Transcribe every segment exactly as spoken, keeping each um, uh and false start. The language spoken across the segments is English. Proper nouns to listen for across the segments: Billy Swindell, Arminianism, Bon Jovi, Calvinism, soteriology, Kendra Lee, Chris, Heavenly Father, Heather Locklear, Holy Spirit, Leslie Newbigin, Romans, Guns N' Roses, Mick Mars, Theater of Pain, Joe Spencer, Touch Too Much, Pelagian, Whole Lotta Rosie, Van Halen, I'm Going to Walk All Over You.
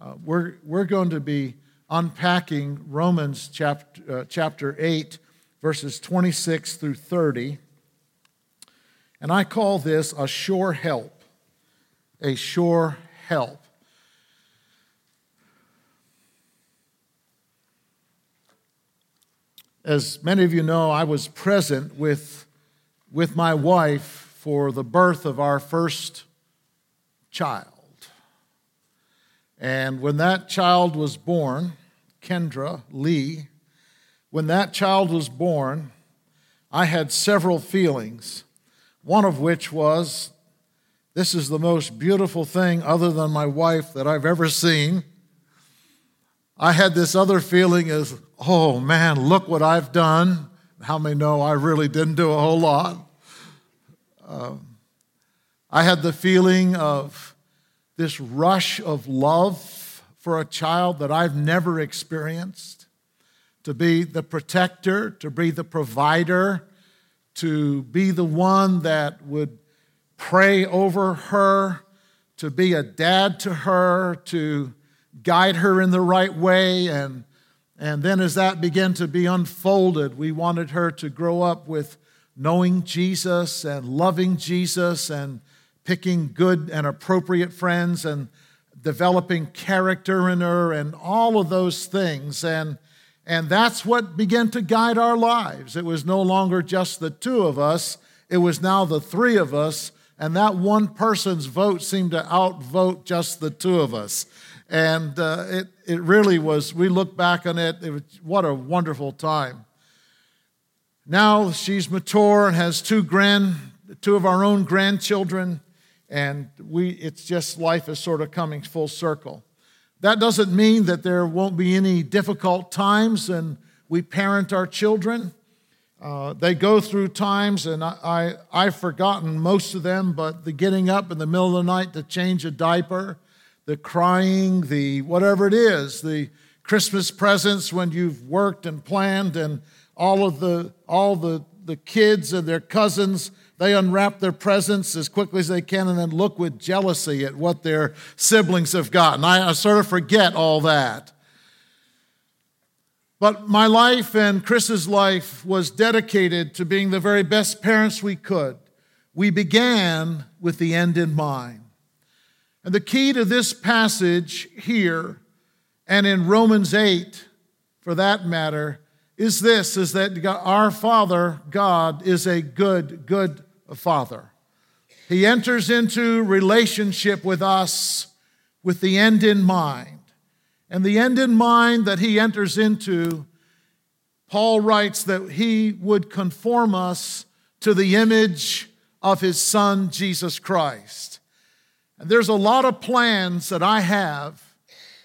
Uh, we're we're going to be unpacking Romans chapter uh, chapter eight, verses twenty-six through thirty, and I call this a sure help, a sure help. As many of you know, I was present with with my wife for the birth of our first child. And when that child was born, Kendra Lee, when that child was born, I had several feelings, one of which was, this is the most beautiful thing other than my wife that I've ever seen. I had this other feeling as, oh man, look what I've done. How many know I really didn't do a whole lot? Um, I had the feeling of, this rush of love for a child that I've never experienced, to be the protector, to be the provider, to be the one that would pray over her, to be a dad to her, to guide her in the right way. And, and then as that began to be unfolded, we wanted her to grow up with knowing Jesus and loving Jesus and picking good and appropriate friends and developing character in her and all of those things. And, and that's what began to guide our lives. It was no longer just the two of us. It was now the three of us. And that one person's vote seemed to outvote just the two of us. And uh, it, it really was, we look back on it, it was, what a wonderful time. Now she's mature and has two grand, two of our own grandchildren. And we it's just life is sort of coming full circle. That doesn't mean that there won't be any difficult times, and we parent our children. Uh, they go through times, and I, I, I've forgotten most of them, but the getting up in the middle of the night to change a diaper, the crying, the whatever it is, the Christmas presents when you've worked and planned, and all of the all the, the kids and their cousins, they unwrap their presents as quickly as they can and then look with jealousy at what their siblings have gotten. I, I sort of forget all that. But my life and Chris's life was dedicated to being the very best parents we could. We began with the end in mind. And the key to this passage here, and in Romans eight for that matter, is this, is that our Father, God, is a good, good Father. He enters into relationship with us with the end in mind. And the end in mind that he enters into, Paul writes that he would conform us to the image of his Son, Jesus Christ. And there's a lot of plans that I have,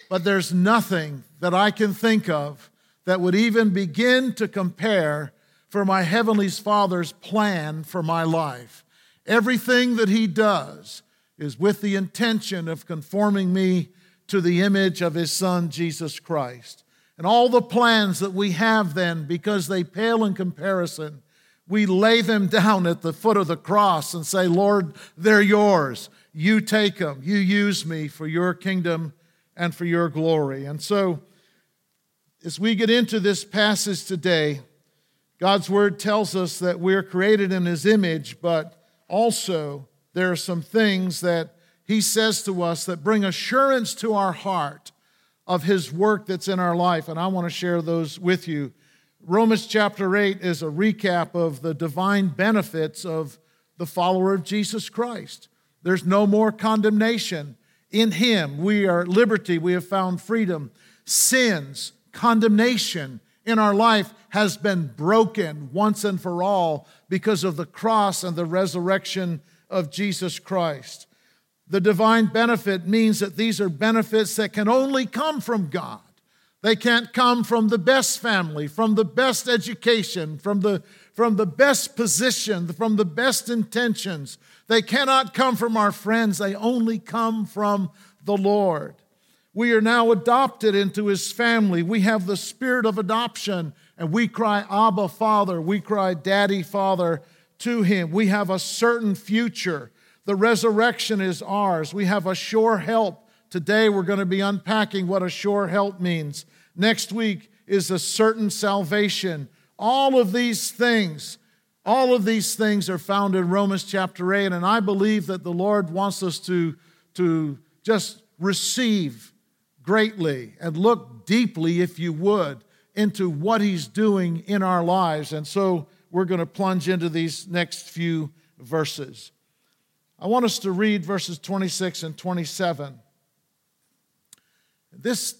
but there's nothing that I can think of that would even begin to compare for my Heavenly Father's plan for my life. Everything that he does is with the intention of conforming me to the image of his Son, Jesus Christ. And all the plans that we have then, because they pale in comparison, we lay them down at the foot of the cross and say, Lord, they're yours. You take them. You use me for your kingdom and for your glory. And so, as we get into this passage today, God's Word tells us that we're created in His image, but also there are some things that He says to us that bring assurance to our heart of His work that's in our life, and I want to share those with you. Romans chapter eight is a recap of the divine benefits of the follower of Jesus Christ. There's no more condemnation. In Him, we are at liberty. We have found freedom. Sins, condemnation in our life has been broken once and for all because of the cross and the resurrection of Jesus Christ. The divine benefit means that these are benefits that can only come from God. They can't come from the best family, from the best education, from the, from the best position, from the best intentions. They cannot come from our friends. They only come from the Lord. We are now adopted into His family. We have the spirit of adoption, and we cry, Abba, Father. We cry, Daddy, Father, to Him. We have a certain future. The resurrection is ours. We have a sure help. Today we're going to be unpacking what a sure help means. Next week is a certain salvation. All of these things, all of these things are found in Romans chapter eight, and I believe that the Lord wants us to, to just receive greatly and look deeply, if you would, into what He's doing in our lives. And so we're going to plunge into these next few verses. I want us to read verses twenty-six and twenty-seven. This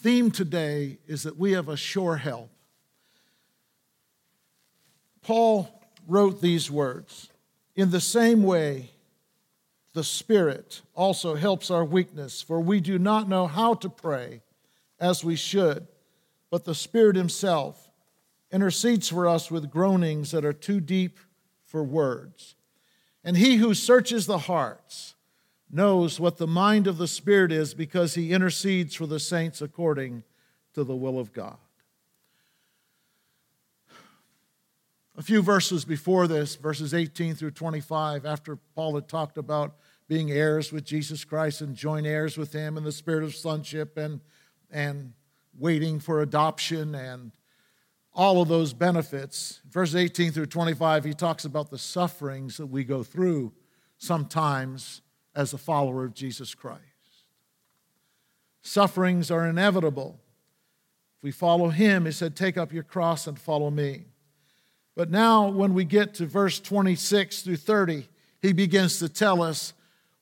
theme today is that we have a sure help. Paul wrote these words, "In the same way, the Spirit also helps our weakness, for we do not know how to pray as we should, but the Spirit Himself intercedes for us with groanings that are too deep for words. And He who searches the hearts knows what the mind of the Spirit is, because He intercedes for the saints according to the will of God." A few verses before this, verses eighteen through twenty-five, after Paul had talked about being heirs with Jesus Christ and joint heirs with Him in the spirit of sonship and, and waiting for adoption and all of those benefits, verses eighteen through twenty-five, he talks about the sufferings that we go through sometimes as a follower of Jesus Christ. Sufferings are inevitable. If we follow Him, He said, "Take up your cross and follow Me." But now when we get to verse twenty-six through thirty, he begins to tell us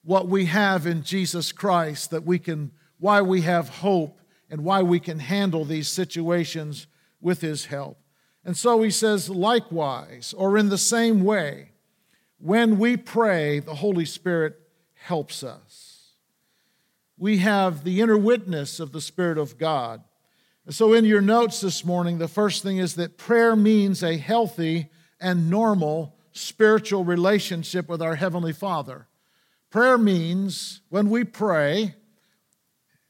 what we have in Jesus Christ, that we can, why we have hope and why we can handle these situations with His help. And so he says, "Likewise," or in the same way, when we pray, the Holy Spirit helps us. We have the inner witness of the Spirit of God. So in your notes this morning, the first thing is that prayer means a healthy and normal spiritual relationship with our Heavenly Father. Prayer means, when we pray,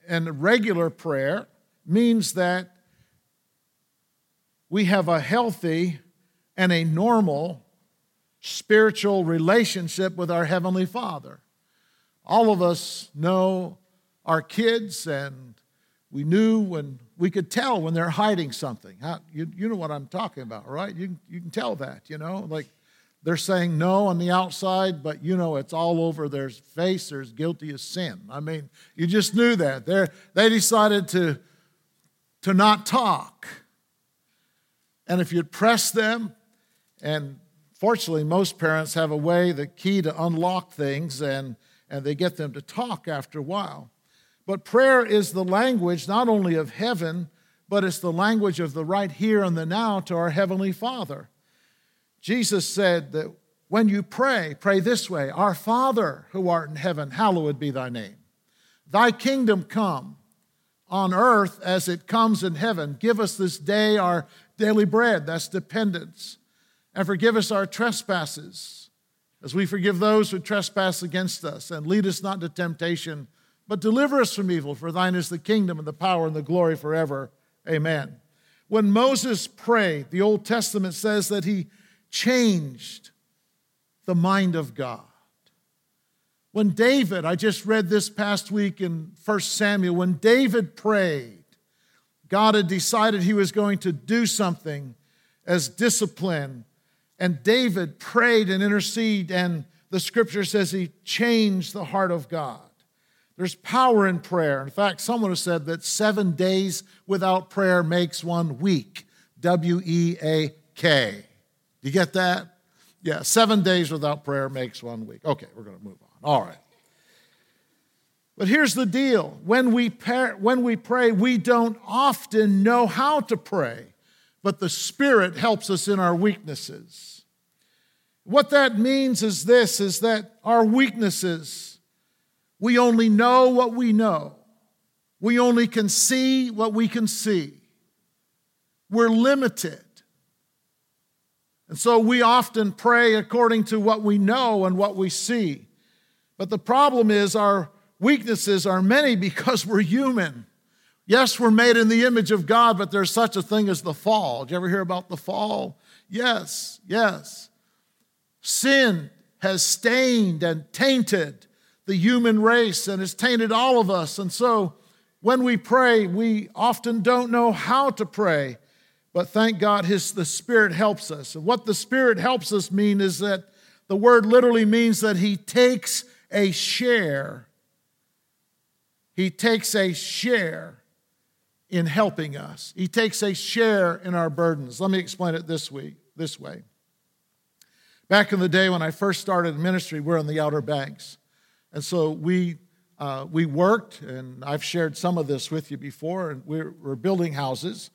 and regular prayer means that we have a healthy and a normal spiritual relationship with our Heavenly Father. All of us know our kids, and we knew when we could tell when they're hiding something. You, you know what I'm talking about, right? You, you can tell that, you know? Like they're saying no on the outside, but you know it's all over their face. They're as guilty as sin. I mean, you just knew that. They're, they decided to, to not talk. And if you'd press them, and fortunately most parents have a way, the key to unlock things, and, and they get them to talk after a while. But prayer is the language not only of heaven, but it's the language of the right here and the now to our Heavenly Father. Jesus said that when you pray, pray this way: "Our Father who art in heaven, hallowed be thy name. Thy kingdom come on earth as it comes in heaven. Give us this day our daily bread," that's dependence, "and forgive us our trespasses as we forgive those who trespass against us. And lead us not into temptation, but deliver us from evil, for thine is the kingdom and the power and the glory forever. Amen." When Moses prayed, the Old Testament says that he changed the mind of God. When David, I just read this past week in First Samuel, when David prayed, God had decided he was going to do something as discipline. And David prayed and interceded, and the scripture says he changed the heart of God. There's power in prayer. In fact, someone has said that seven days without prayer makes one weak. W E A K. Do you get that? Yeah, seven days without prayer makes one weak. Okay, we're going to move on. All right. But here's the deal. When we, par- when we pray, we don't often know how to pray, but the Spirit helps us in our weaknesses. What that means is this, is that our weaknesses We only know what we know. We only can see what we can see. We're limited. And so we often pray according to what we know and what we see. But the problem is our weaknesses are many because we're human. Yes, we're made in the image of God, but there's such a thing as the fall. Did you ever hear about the fall? Yes, yes. Sin has stained and tainted the human race and has tainted all of us. And so when we pray, we often don't know how to pray. But thank God his, the Spirit helps us. And what the Spirit helps us mean is that the word literally means that he takes a share. He takes a share in helping us. He takes a share in our burdens. Let me explain it this week, this way. Back in the day when I first started ministry, we're in the Outer Banks. And so we uh, we worked, and I've shared some of this with you before, and we're, we're building houses.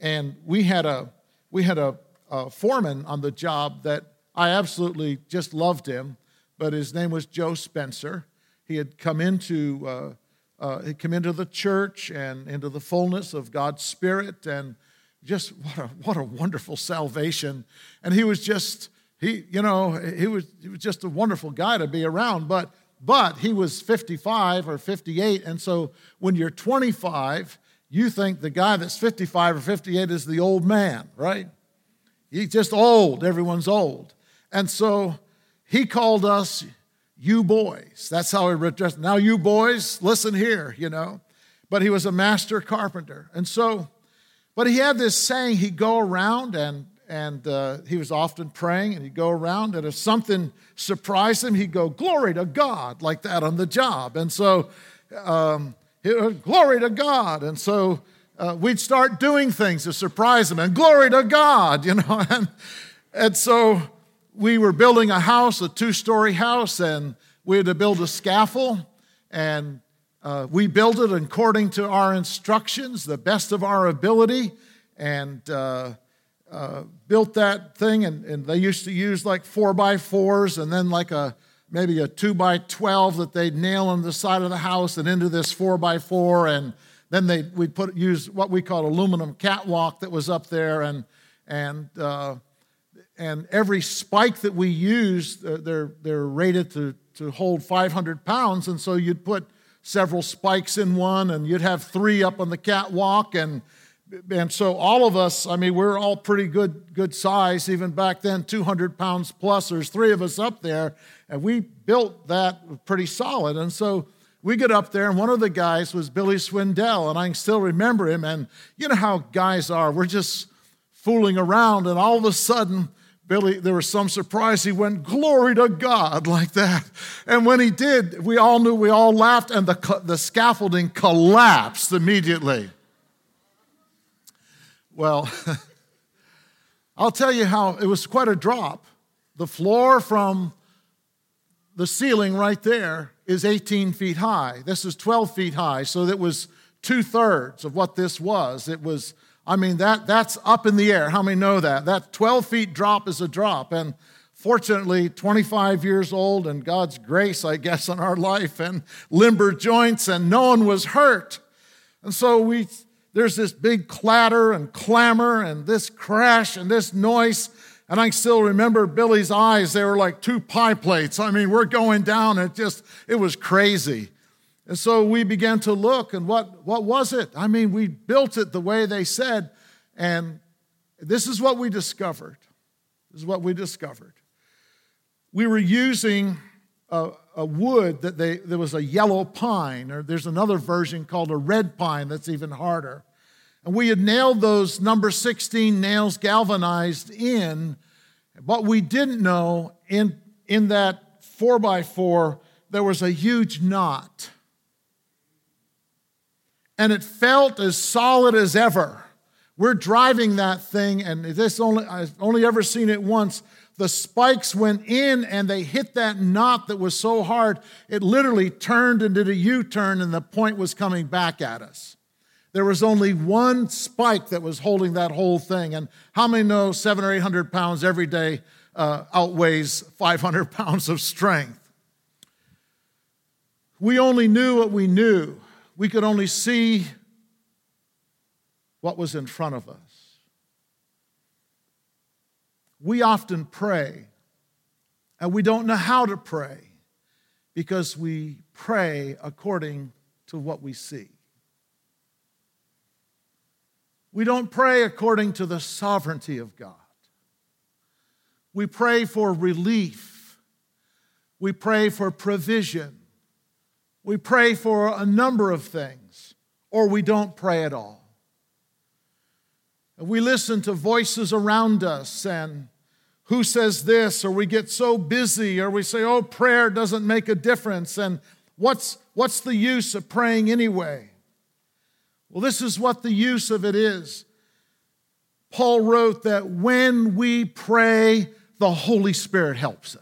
And we had a we had a, a foreman on the job that I absolutely just loved him, but his name was Joe Spencer. He had come into uh, uh, he'd come into the church and into the fullness of God's Spirit, and just what a what a wonderful salvation. And he was just he you know he was he was just a wonderful guy to be around, but but he was fifty-five or fifty-eight, and so when you're twenty-five. You think the guy that's fifty-five or fifty-eight is the old man, right? He's just old. Everyone's old. And so he called us you boys. That's how he addressed. Now you boys, listen here, you know. But he was a master carpenter. And so, but he had this saying, he'd go around and, and uh, he was often praying, and he'd go around, and if something surprised him, he'd go, glory to God, like that on the job. And so, um It was, glory to God. And so uh, we'd start doing things to surprise him, and glory to God, you know. And, and so we were building a house, a two-story house, and we had to build a scaffold. And uh, we built it according to our instructions, the best of our ability, and uh, uh, built that thing. And, and they used to use like four-by-fours and then like a maybe a two by twelve that they'd nail on the side of the house and into this four by four, and then they we'd put use what we call aluminum catwalk that was up there, and and uh, and every spike that we used, uh, they're they're rated to to hold five hundred pounds, and so you'd put several spikes in one, and you'd have three up on the catwalk, and and so all of us, I mean, we're all pretty good good size, even back then, two hundred pounds plus. There's three of us up there, and we built that pretty solid. And so we get up there, and one of the guys was Billy Swindell, and I can still remember him. And you know how guys are. We're just fooling around, and all of a sudden, Billy, there was some surprise. He went, glory to God, like that. And when he did, we all knew, we all laughed, and the the scaffolding collapsed immediately. Well, I'll tell you how it was quite a drop. The floor from the ceiling right there is eighteen feet high. This is twelve feet high, so that was two-thirds of what this was. It was, I mean, that that's up in the air. How many know that? That twelve feet drop is a drop. And fortunately, twenty-five years old and God's grace, I guess, on our life, and limber joints, and no one was hurt. And so we... There's this big clatter and clamor and this crash and this noise. And I still remember Billy's eyes. They were like two pie plates. I mean, we're going down. It just, it was crazy. And so we began to look, and what, what was it? I mean, we built it the way they said. And this is what we discovered. This is what we discovered. We were using a, a wood that they, there was a yellow pine, or there's another version called a red pine that's even harder. And we had nailed those number sixteen nails galvanized in, but we didn't know in, in that four by four, there was a huge knot. And it felt as solid as ever. We're driving that thing, and this only I've only ever seen it once. The spikes went in, and they hit that knot that was so hard, it literally turned and did a U-turn, and the point was coming back at us. There was only one spike that was holding that whole thing. And how many know seven or eight hundred pounds every day uh, outweighs five hundred pounds of strength? We only knew what we knew. We could only see what was in front of us. We often pray, and we don't know how to pray because we pray according to what we see. We don't pray according to the sovereignty of God. We pray for relief. We pray for provision. We pray for a number of things, or we don't pray at all. We listen to voices around us and who says this, or we get so busy, or we say, oh, prayer doesn't make a difference, and what's, what's the use of praying anyway? Well, this is what the use of it is. Paul wrote that when we pray, the Holy Spirit helps us.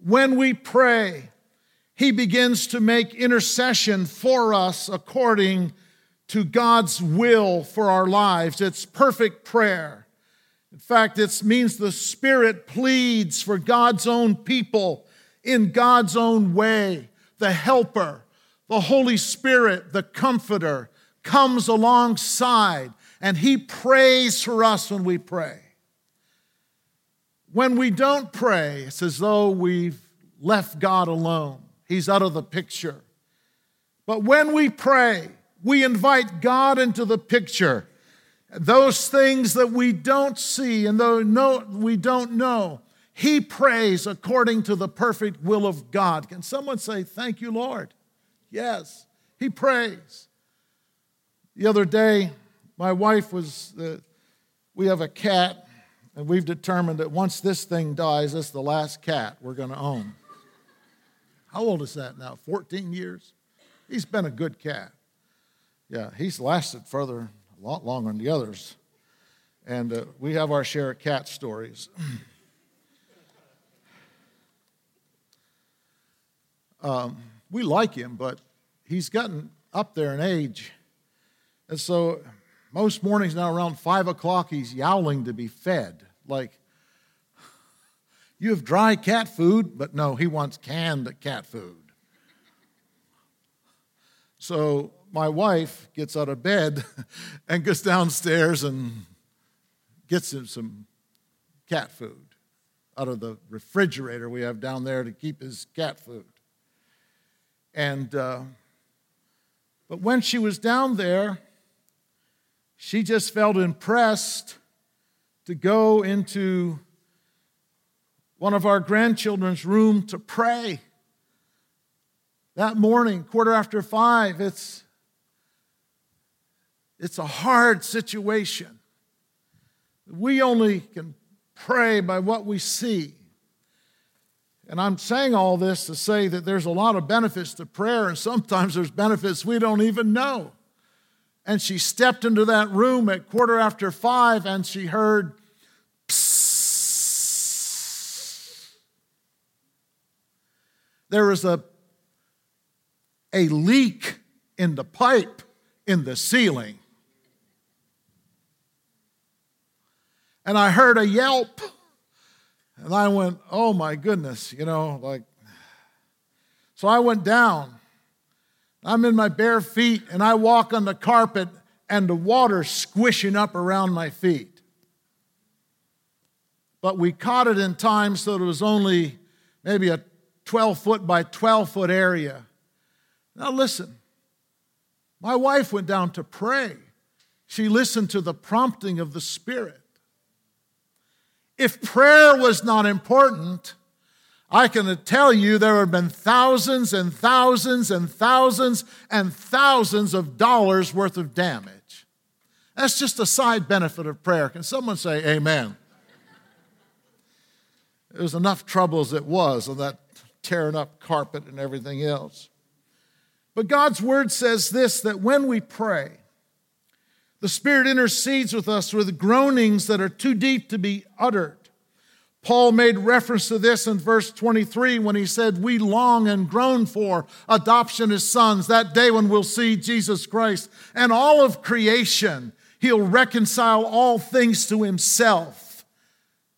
When we pray, He begins to make intercession for us according to God's will for our lives. It's perfect prayer. In fact, it means the Spirit pleads for God's own people in God's own way. The Helper, the Holy Spirit, the Comforter, comes alongside, and He prays for us when we pray. When we don't pray, it's as though we've left God alone. He's out of the picture. But when we pray, we invite God into the picture. Those things that we don't see and though we don't know, He prays according to the perfect will of God. Can someone say, thank you, Lord? Yes, He prays. The other day, my wife was, uh, we have a cat, and we've determined that once this thing dies, it's the last cat we're going to own. How old is that now? fourteen years? He's been a good cat. Yeah, he's lasted further, a lot longer than the others. And uh, we have our share of cat stories. um, we like him, but he's gotten up there in age. And so most mornings now around five o'clock, he's yowling to be fed, like, you have dry cat food, but no, he wants canned cat food. So my wife gets out of bed and goes downstairs and gets him some cat food out of the refrigerator we have down there to keep his cat food. And uh, but when she was down there, she just felt impressed to go into one of our grandchildren's room to pray. That morning, quarter after five, it's, it's a hard situation. We only can pray by what we see. And I'm saying all this to say that there's a lot of benefits to prayer, and sometimes there's benefits we don't even know. And she stepped into that room at quarter after five, and she heard, there was a, a leak in the pipe in the ceiling. And I heard a yelp. And I went, oh my goodness, you know, like. So I went down. I'm in my bare feet, and I walk on the carpet, and the water's squishing up around my feet. But we caught it in time, so it was only maybe a twelve foot by twelve foot area. Now listen, my wife went down to pray. She listened to the prompting of the Spirit. If prayer was not important, I can tell you there have been thousands and thousands and thousands and thousands of dollars worth of damage. That's just a side benefit of prayer. Can someone say amen? It was enough trouble as it was on that tearing up carpet and everything else. But God's word says this, that when we pray, the Spirit intercedes with us with groanings that are too deep to be uttered. Paul made reference to this in verse twenty-three when he said, we long and groan for adoption as sons, that day when we'll see Jesus Christ and all of creation. He'll reconcile all things to Himself.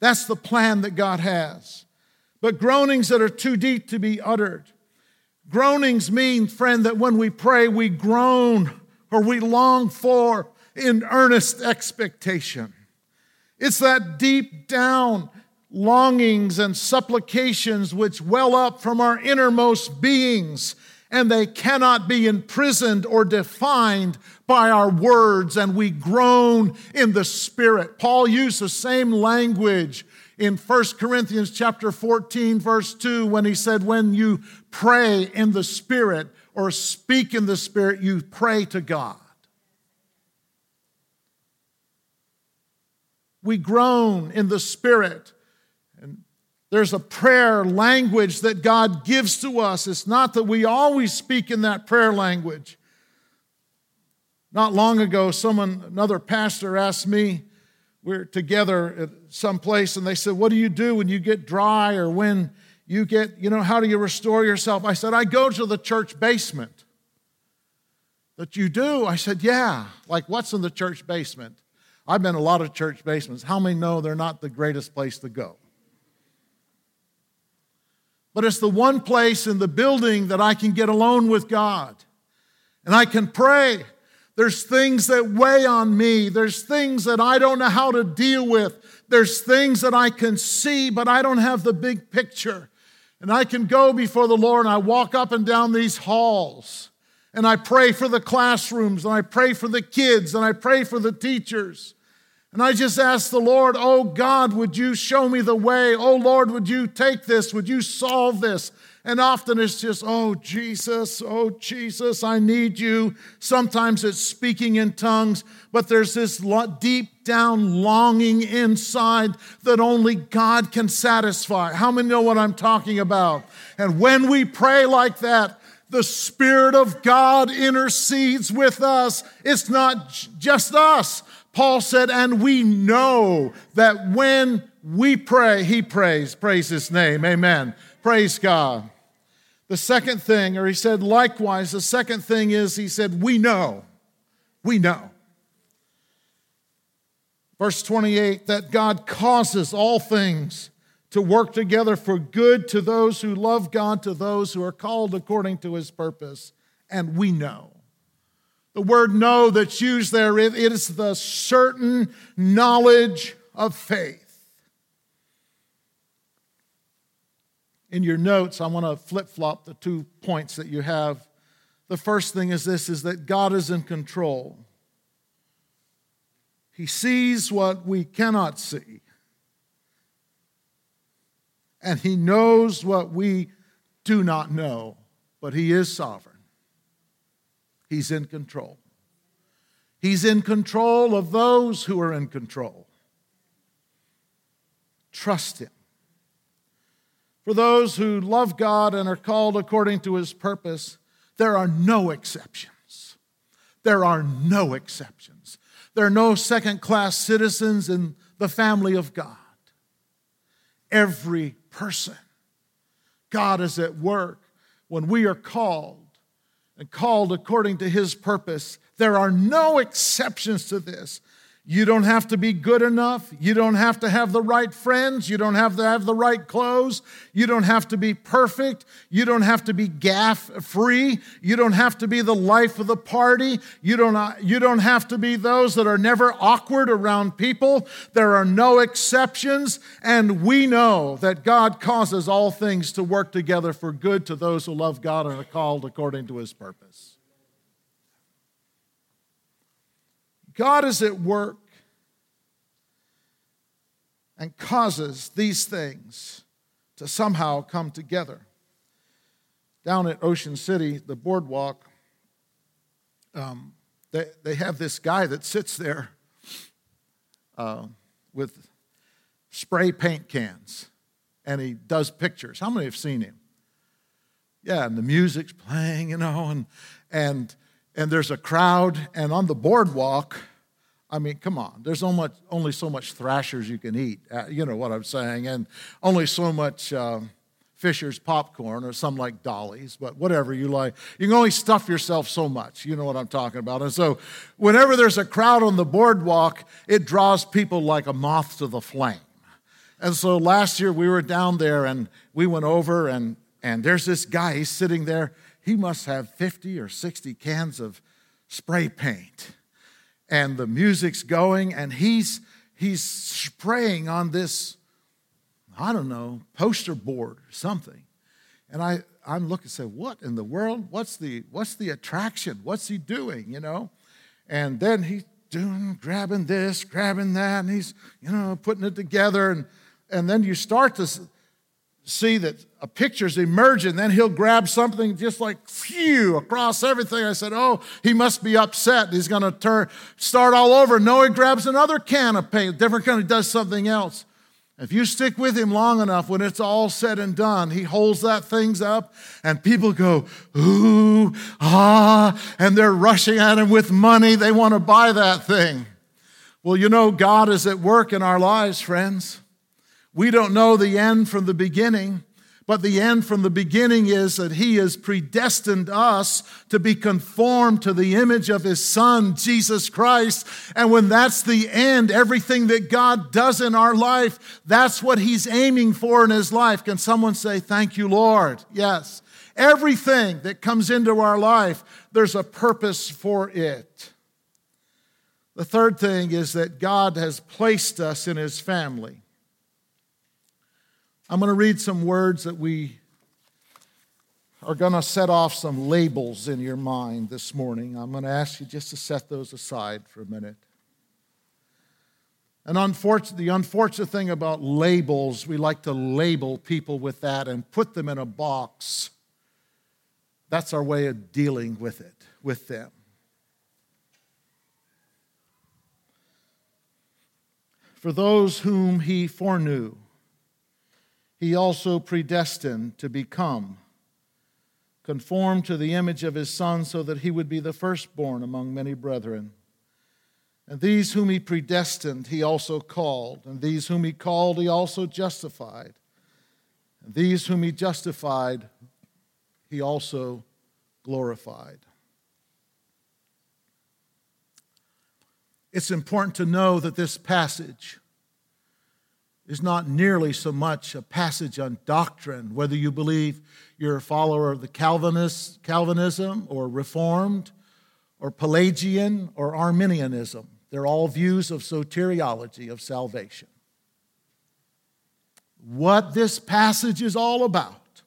That's the plan that God has. but groanings that are too deep to be uttered. Groanings mean, friend, that when we pray, we groan or we long for in earnest expectation. It's that deep down longings and supplications which well up from our innermost beings, and they cannot be imprisoned or defined by our words, and we groan in the Spirit. Paul used the same language in First Corinthians chapter fourteen, verse two, when he said, when you pray in the Spirit or speak in the Spirit, you pray to God. We groan in the Spirit. There's a prayer language that God gives to us. It's not that we always speak in that prayer language. Not long ago, someone, another pastor asked me, we were together at some place, and they said, what do you do when you get dry or when you get, you know, how do you restore yourself? I said, I go to the church basement. But you do? I said, yeah. Like, what's in the church basement? I've been in a lot of church basements. How many know they're not the greatest place to go? But it's the one place in the building that I can get alone with God. And I can pray. There's things that weigh on me. There's things that I don't know how to deal with. There's things that I can see, but I don't have the big picture. And I can go before the Lord, and I walk up and down these halls. And I pray for the classrooms, and I pray for the kids, and I pray for the teachers. And I just ask the Lord, oh God, would you show me the way? Oh Lord, would you take this? Would you solve this? And often it's just, oh Jesus, oh Jesus, I need you. Sometimes it's speaking in tongues, but there's this deep down longing inside that only God can satisfy. How many know what I'm talking about? And when we pray like that, the Spirit of God intercedes with us. It's not just us. Paul said, and we know that when we pray, he prays. Praise his name. Amen. Praise God. The second thing, or he said, likewise, the second thing is, he said, we know. We know. Verse twenty-eight, that God causes all things to work together for good to those who love God, to those who are called according to his purpose, and we know. The word know that's used there, it is the certain knowledge of faith. In your notes, I want to flip-flop the two points that you have. The first thing is this, is that God is in control. He sees what we cannot see. And he knows what we do not know, but he is sovereign. He's in control. He's in control of those who are in control. Trust him. For those who love God and are called according to his purpose, there are no exceptions. There are no exceptions. There are no second-class citizens in the family of God. Every person, God is at work when we are called. And called according to his purpose. There are no exceptions to this. You don't have to be good enough. You don't have to have the right friends. You don't have to have the right clothes. You don't have to be perfect. You don't have to be gaff-free. You don't have to be the life of the party. You don't, you don't have to be those that are never awkward around people. There are no exceptions, and we know that God causes all things to work together for good to those who love God and are called according to his purpose. God is at work and causes these things to somehow come together. Down at Ocean City, the boardwalk, um, they, they have this guy that sits there uh, with spray paint cans, and he does pictures. How many have seen him? Yeah, and the music's playing, you know, and and and there's a crowd, and on the boardwalk, I mean, come on. There's only, only so much thrashers you can eat. Uh, you know what I'm saying. And only so much uh, Fisher's popcorn or some like Dolly's, but whatever you like. You can only stuff yourself so much. You know what I'm talking about. And so whenever there's a crowd on the boardwalk, it draws people like a moth to the flame. And so last year we were down there and we went over and, and there's this guy, he's sitting there. He must have fifty or sixty cans of spray paint. And the music's going and he's he's spraying on this, I don't know, poster board or something. And I, I'm looking and say, what in the world? What's the what's the attraction? What's he doing, you know? And then he's doing, grabbing this, grabbing that, and he's, you know, putting it together. And, and then you start to see that a picture's emerging. Then he'll grab something just like, phew, across everything. I said, oh, he must be upset. He's going to turn, start all over. No, he grabs another can of paint, different kind, he does something else. If you stick with him long enough, when it's all said and done, he holds that things up and people go, ooh, ah, and they're rushing at him with money. They want to buy that thing. Well, you know, God is at work in our lives, friends. We don't know the end from the beginning, but the end from the beginning is that he has predestined us to be conformed to the image of his Son, Jesus Christ. And when that's the end, everything that God does in our life, that's what he's aiming for in his life. Can someone say, thank you, Lord? Yes. Everything that comes into our life, there's a purpose for it. The third thing is that God has placed us in his family. I'm going to read some words that we are going to set off some labels in your mind this morning. I'm going to ask you just to set those aside for a minute. And unfortunate, the unfortunate thing about labels, we like to label people with that and put them in a box. That's our way of dealing with it, with them. For those whom he foreknew, he also predestined to become conformed to the image of his Son, so that he would be the firstborn among many brethren. And these whom he predestined, he also called. And these whom he called, he also justified. And these whom he justified, he also glorified. It's important to know that this passage is not nearly so much a passage on doctrine, whether you believe you're a follower of the Calvinist, Calvinism or Reformed or Pelagian or Arminianism. They're all views of soteriology, of salvation. What this passage is all about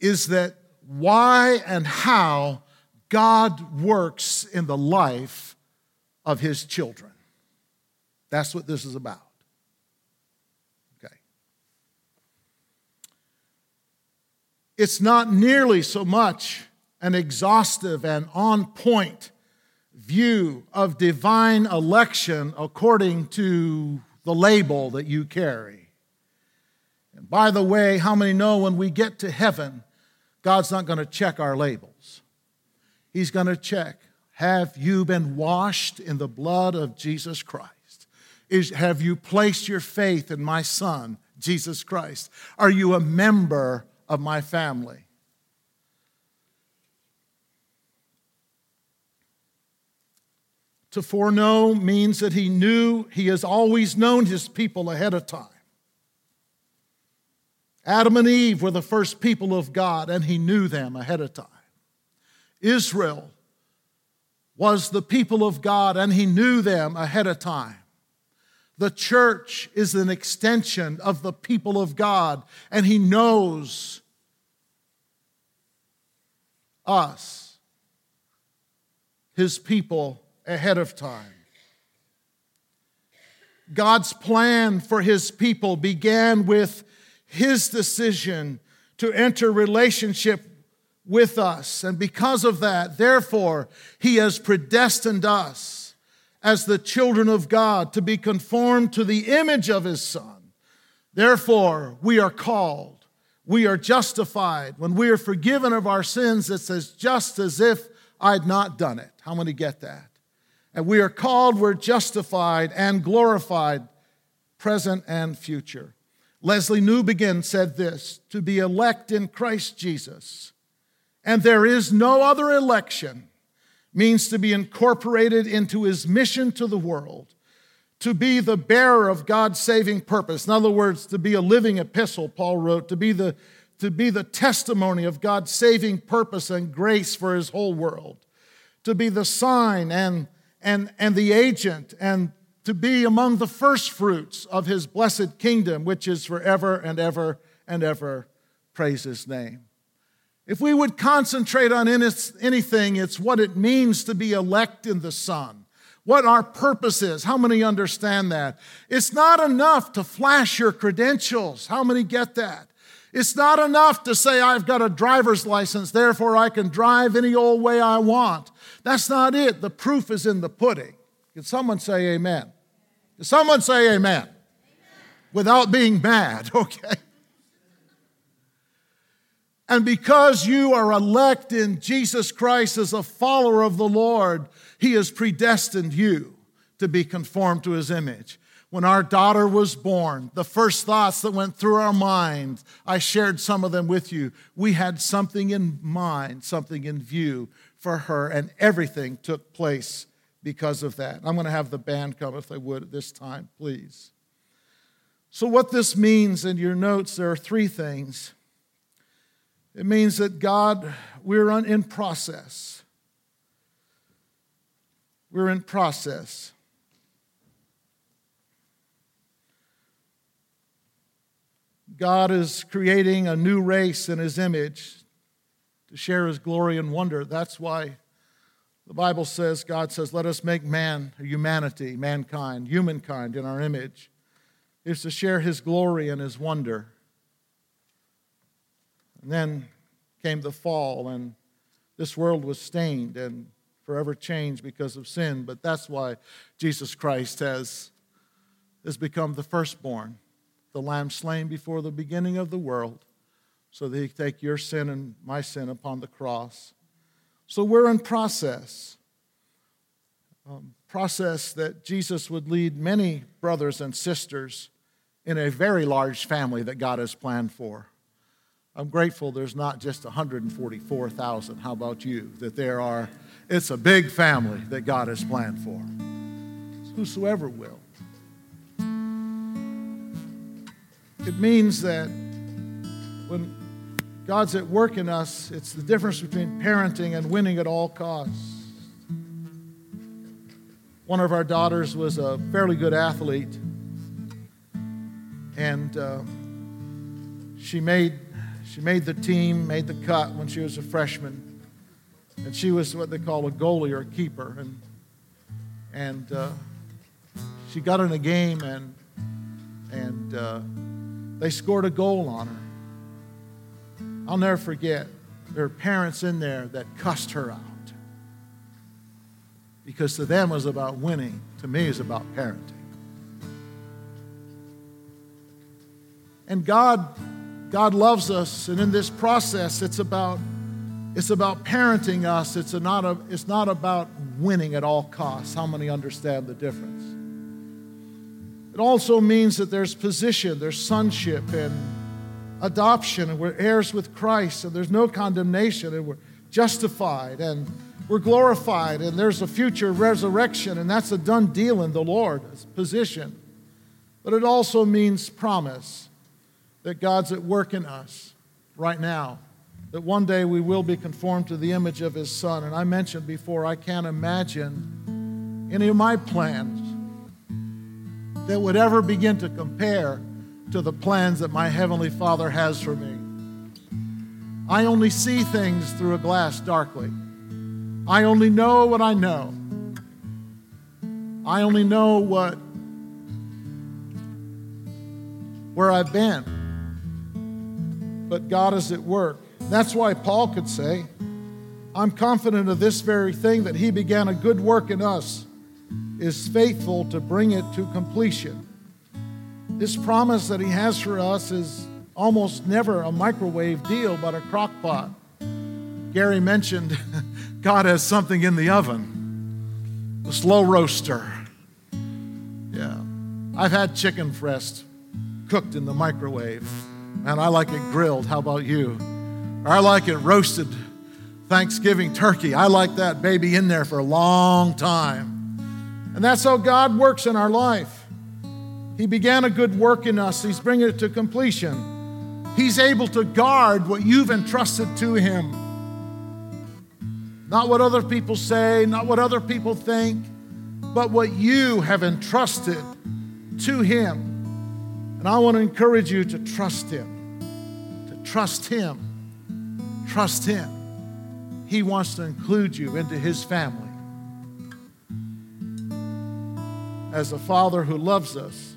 is that why and how God works in the life of his children. That's what this is about. It's not nearly so much an exhaustive and on-point view of divine election according to the label that you carry. And by the way, how many know when we get to heaven, God's not going to check our labels. He's going to check, have you been washed in the blood of Jesus Christ? Is, have you placed your faith in my Son, Jesus Christ? Are you a member of of my family? To foreknow means that he knew, he has always known his people ahead of time. Adam and Eve were the first people of God, and he knew them ahead of time. Israel was the people of God, and he knew them ahead of time. The church is an extension of the people of God, and he knows us, his people, ahead of time. God's plan for his people began with his decision to enter relationship with us, and because of that, therefore, he has predestined us as the children of God, to be conformed to the image of his Son. Therefore, we are called, we are justified. When we are forgiven of our sins, it's as just as if I'd not done it. How many get that? And we are called, we're justified and glorified, present and future. Leslie Newbigin said this, to be elect in Christ Jesus, and there is no other election, means to be incorporated into his mission to the world, to be the bearer of God's saving purpose. In other words, to be a living epistle, Paul wrote, to be the, to be the testimony of God's saving purpose and grace for his whole world, to be the sign and, and, and the agent, and to be among the first fruits of his blessed kingdom, which is forever and ever and ever. Praise his name. If we would concentrate on anything, it's what it means to be elect in the Son, what our purpose is. How many understand that? It's not enough to flash your credentials. How many get that? It's not enough to say, I've got a driver's license, therefore I can drive any old way I want. That's not it. The proof is in the pudding. Can someone say amen? Can someone say amen? Amen. Without being mad, okay? And because you are elect in Jesus Christ as a follower of the Lord, he has predestined you to be conformed to his image. When our daughter was born, the first thoughts that went through our minds, I shared some of them with you. We had something in mind, something in view for her, and everything took place because of that. I'm going to have the band come, if they would, at this time, please. So what this means in your notes, there are three things. It means that God, we're in process. We're in process. God is creating a new race in his image to share his glory and wonder. That's why the Bible says, God says, let us make man, humanity, mankind, humankind in our image. It's to share his glory and his wonder. And then came the fall, and this world was stained and forever changed because of sin. But that's why Jesus Christ has, has become the firstborn, the lamb slain before the beginning of the world, so that he could take your sin and my sin upon the cross. So we're in process, um, process that Jesus would lead many brothers and sisters in a very large family that God has planned for. I'm grateful there's not just one hundred forty-four thousand, how about you, that there are, it's a big family that God has planned for. It's whosoever will. It means that when God's at work in us, it's the difference between parenting and winning at all costs. One of our daughters was a fairly good athlete, and uh, she made She made the team, made the cut when she was a freshman. And she was what they call a goalie or a keeper. And, and uh, she got in a game, and, and uh, they scored a goal on her. I'll never forget, there were parents in there that cussed her out. Because to them it was about winning. To me it was about parenting. And God... God loves us, and in this process, it's about, it's about parenting us. It's, a not a, it's not about winning at all costs. How many understand the difference? It also means that there's position, there's sonship, and adoption, and we're heirs with Christ, and there's no condemnation, and we're justified, and we're glorified, and there's a future resurrection, and that's a done deal in the Lord, it's position. But it also means promise, that God's at work in us right now, that one day we will be conformed to the image of his Son. And I mentioned before, I can't imagine any of my plans that would ever begin to compare to the plans that my Heavenly Father has for me. I only see things through a glass darkly. I only know what I know. I only know what where I've been. But God is at work. That's why Paul could say, I'm confident of this very thing, that he began a good work in us, is faithful to bring it to completion. This promise that he has for us is almost never a microwave deal, but a crock pot. Gary mentioned God has something in the oven, the slow roaster. Yeah, I've had chicken breast cooked in the microwave. And I like it grilled. How about you? Or I like it roasted Thanksgiving turkey. I like that baby in there for a long time. And that's how God works in our life. He began a good work in us. He's bringing it to completion. He's able to guard what you've entrusted to him. Not what other people say, not what other people think, but what you have entrusted to him. And I want to encourage you to trust him, to trust him, trust him. He wants to include you into his family. As a father who loves us,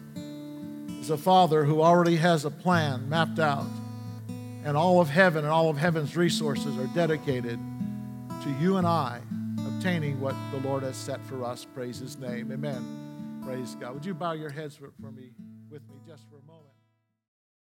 as a father who already has a plan mapped out, and all of heaven and all of heaven's resources are dedicated to you and I obtaining what the Lord has set for us. Praise his name. Amen. Praise God. Would you bow your heads for me, with me just for a moment?